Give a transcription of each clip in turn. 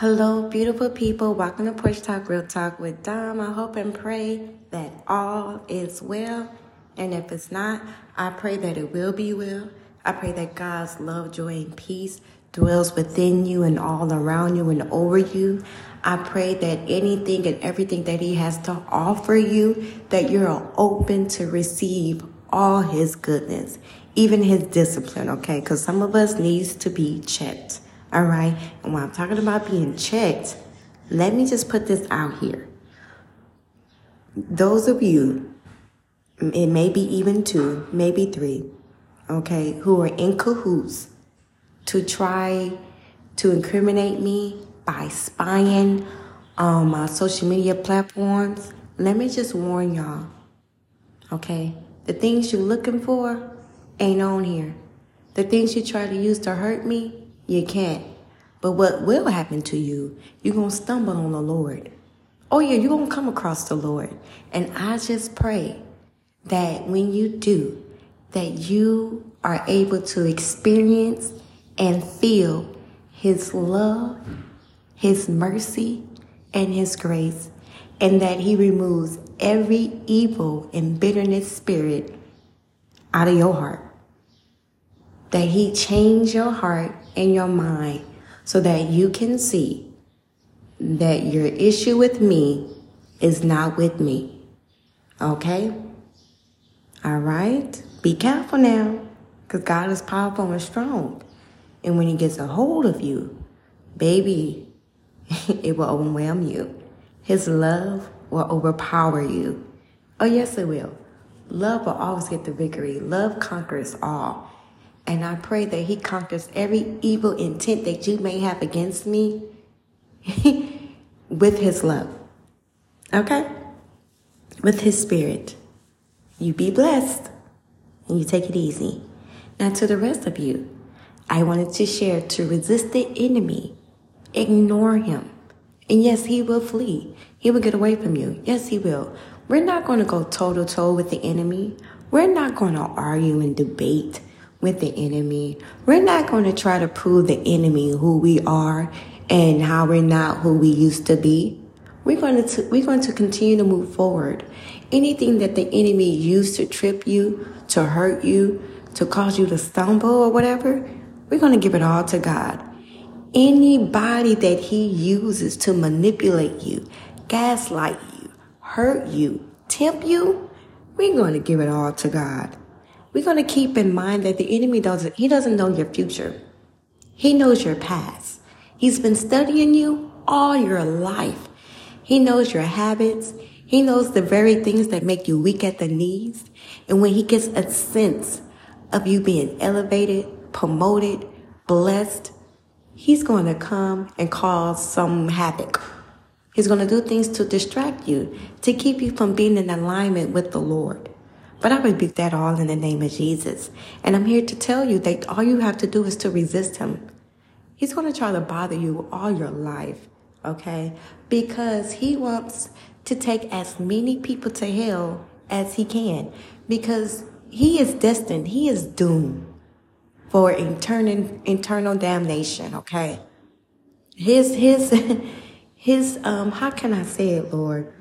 Hello, beautiful people. Welcome to Porch Talk, Real Talk with Dom. I hope and pray that all is well. And if it's not, I pray that it will be well. I pray that God's love, joy, and peace dwells within you and all around you and over you. I pray that anything and everything that he has to offer you, that you're open to receive all his goodness, even his discipline, okay? Because some of us needs to be checked. All right. And when I'm talking about being checked, let me just put this out here. Those of you, it may be even two, maybe three, okay, who are in cahoots to try to incriminate me by spying on my social media platforms, let me just warn y'all, okay? The things you're looking for ain't on here. The things you try to use to hurt me, you can't. But what will happen to you, you're going to stumble on the Lord. Oh, yeah, you're going to come across the Lord. And I just pray that when you do, that you are able to experience and feel his love, his mercy, and his grace, and that he removes every evil and bitterness spirit out of your heart. That he changed your heart and your mind so that you can see that your issue with me is not with me. Okay? All right? Be careful now, because God is powerful and strong. And when he gets a hold of you, baby, it will overwhelm you. His love will overpower you. Oh, yes, it will. Love will always get the victory. Love conquers all. And I pray that he conquers every evil intent that you may have against me with his love. Okay? With his spirit. You be blessed and you take it easy. Now to the rest of you, I wanted to share to resist the enemy. Ignore him. And yes, he will flee. He will get away from you. Yes, he will. We're not going to go toe-to-toe with the enemy. We're not going to argue and debate with the enemy. We're not going to try to prove the enemy who we are and how we're not who we used to be. We're going to continue to move forward. Anything that the enemy used to trip you, to hurt you, to cause you to stumble or whatever, we're going to give it all to God. Anybody that he uses to manipulate you, gaslight you, hurt you, tempt you, we're going to give it all to God. We're going to keep in mind that the enemy doesn't know your future. He knows your past. He's been studying you all your life. He knows your habits. He knows the very things that make you weak at the knees. And when he gets a sense of you being elevated, promoted, blessed, he's going to come and cause some havoc. He's going to do things to distract you, to keep you from being in alignment with the Lord. But I rebuke that all in the name of Jesus. And I'm here to tell you that all you have to do is to resist him. He's going to try to bother you all your life, okay? Because he wants to take as many people to hell as he can. Because he is destined, he is doomed for eternal damnation, okay? How can I say it, Lord?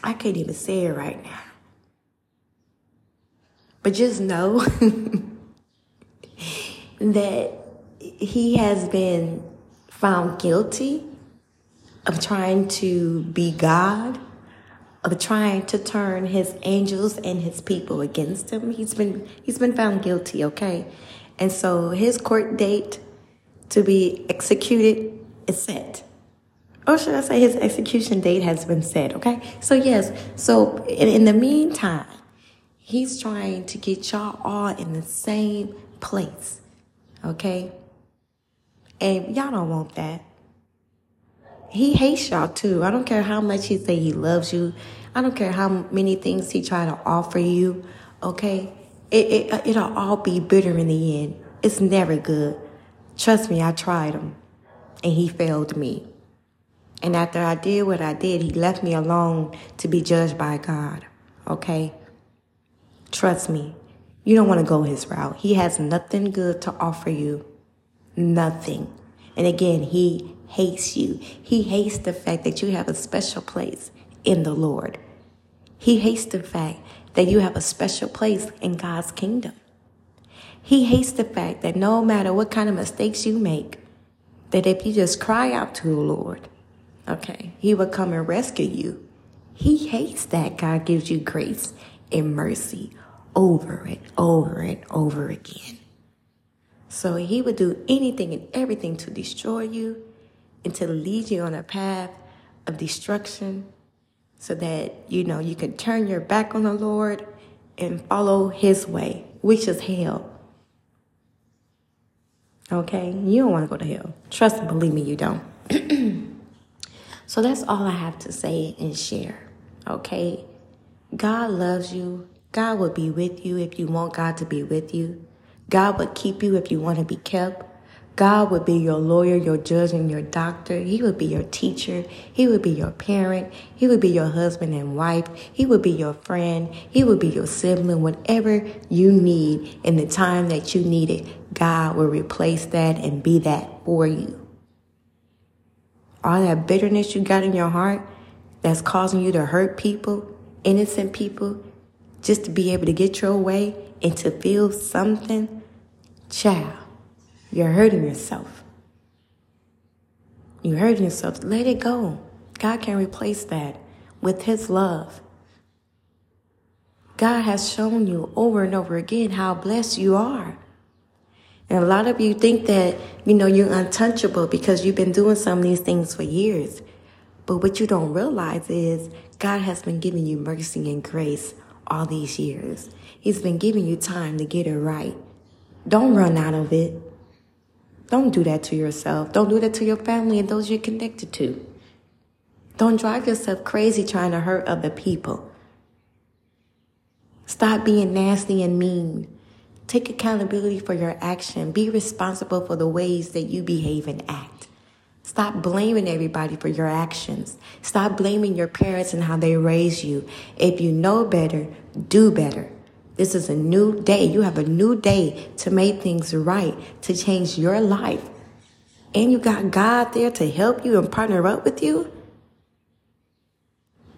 I can't even say it right now. But just know that he has been found guilty of trying to be God, of trying to turn his angels and his people against him. He's been found guilty, okay? And so his court date to be executed is set. Or should I say his execution date has been set, okay? So, yes. So, in the meantime, he's trying to get y'all all in the same place, okay? And y'all don't want that. He hates y'all, too. I don't care how much he say he loves you. I don't care how many things he try to offer you, okay? It'll all be bitter in the end. It's never good. Trust me, I tried him, and he failed me. And after I did what I did, he left me alone to be judged by God, okay? Trust me, you don't want to go his route. He has nothing good to offer you, nothing. And again, he hates you. He hates the fact that you have a special place in the Lord. He hates the fact that you have a special place in God's kingdom. He hates the fact that no matter what kind of mistakes you make, that if you just cry out to the Lord, okay, he will come and rescue you. He hates that God gives you grace and mercy over and over and over again. So he would do anything and everything to destroy you and to lead you on a path of destruction so that, you can turn your back on the Lord and follow his way, which is hell. Okay, you don't want to go to hell. Trust and believe me, you don't. So that's all I have to say and share, okay? God loves you. God will be with you if you want God to be with you. God will keep you if you want to be kept. God will be your lawyer, your judge, and your doctor. He will be your teacher. He will be your parent. He will be your husband and wife. He will be your friend. He will be your sibling. Whatever you need in the time that you need it, God will replace that and be that for you. All that bitterness you got in your heart that's causing you to hurt people, innocent people, just to be able to get your way and to feel something, child, you're hurting yourself. You're hurting yourself. Let it go. God can replace that with his love. God has shown you over and over again how blessed you are. And a lot of you think that, you're untouchable because you've been doing some of these things for years. But what you don't realize is God has been giving you mercy and grace all these years. He's been giving you time to get it right. Don't run out of it. Don't do that to yourself. Don't do that to your family and those you're connected to. Don't drive yourself crazy trying to hurt other people. Stop being nasty and mean. Take accountability for your action. Be responsible for the ways that you behave and act. Stop blaming everybody for your actions. Stop blaming your parents and how they raise you. If you know better, do better. This is a new day. You have a new day to make things right, to change your life. And you got God there to help you and partner up with you.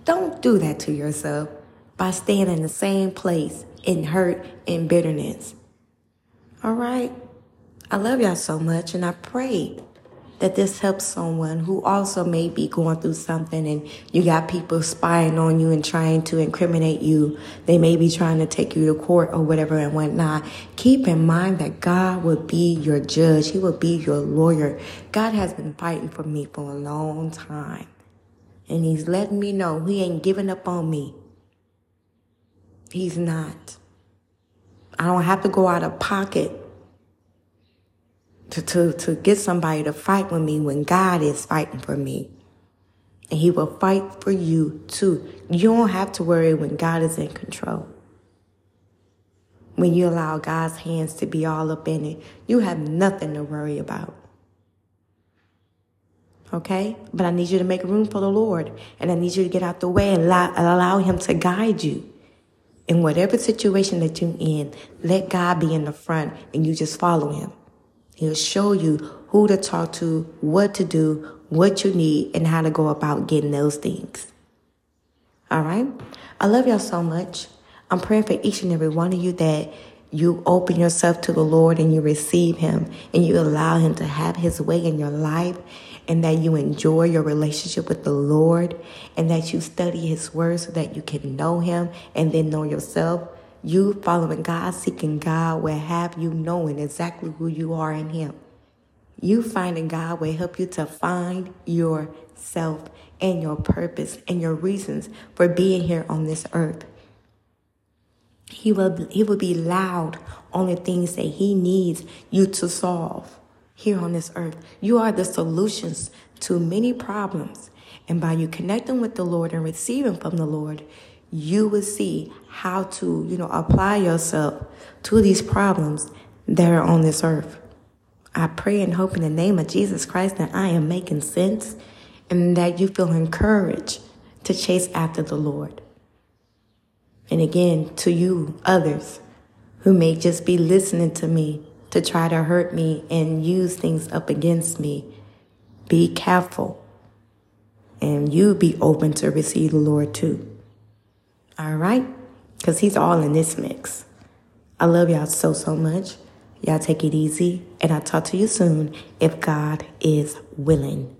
Don't do that to yourself by staying in the same place in hurt and bitterness. All right. I love y'all so much, and I pray that this helps someone who also may be going through something and you got people spying on you and trying to incriminate you. They may be trying to take you to court or whatever and whatnot. Keep in mind that God will be your judge. He will be your lawyer. God has been fighting for me for a long time, and he's letting me know he ain't giving up on me. He's not. I don't have to go out of pocket to get somebody to fight with me when God is fighting for me. And he will fight for you too. You don't have to worry when God is in control. When you allow God's hands to be all up in it, you have nothing to worry about. Okay? But I need you to make room for the Lord. And I need you to get out the way and allow him to guide you. In whatever situation that you're in, let God be in the front and you just follow him. He'll show you who to talk to, what to do, what you need, and how to go about getting those things. All right? I love y'all so much. I'm praying for each and every one of you that you open yourself to the Lord and you receive him and you allow him to have his way in your life, and that you enjoy your relationship with the Lord, and that you study his word so that you can know him and then know yourself. You following God, seeking God, will have you knowing exactly who you are in him. You finding God will help you to find yourself and your purpose and your reasons for being here on this earth. He will be loud on the things that he needs you to solve here on this earth. You are the solutions to many problems. And by you connecting with the Lord and receiving from the Lord, you will see how to, apply yourself to these problems that are on this earth. I pray and hope in the name of Jesus Christ that I am making sense and that you feel encouraged to chase after the Lord. And again, to you others who may just be listening to me to try to hurt me and use things up against me. Be careful, and you be open to receive the Lord too. All right? Because he's all in this mix. I love y'all so, so much. Y'all take it easy, and I'll talk to you soon if God is willing.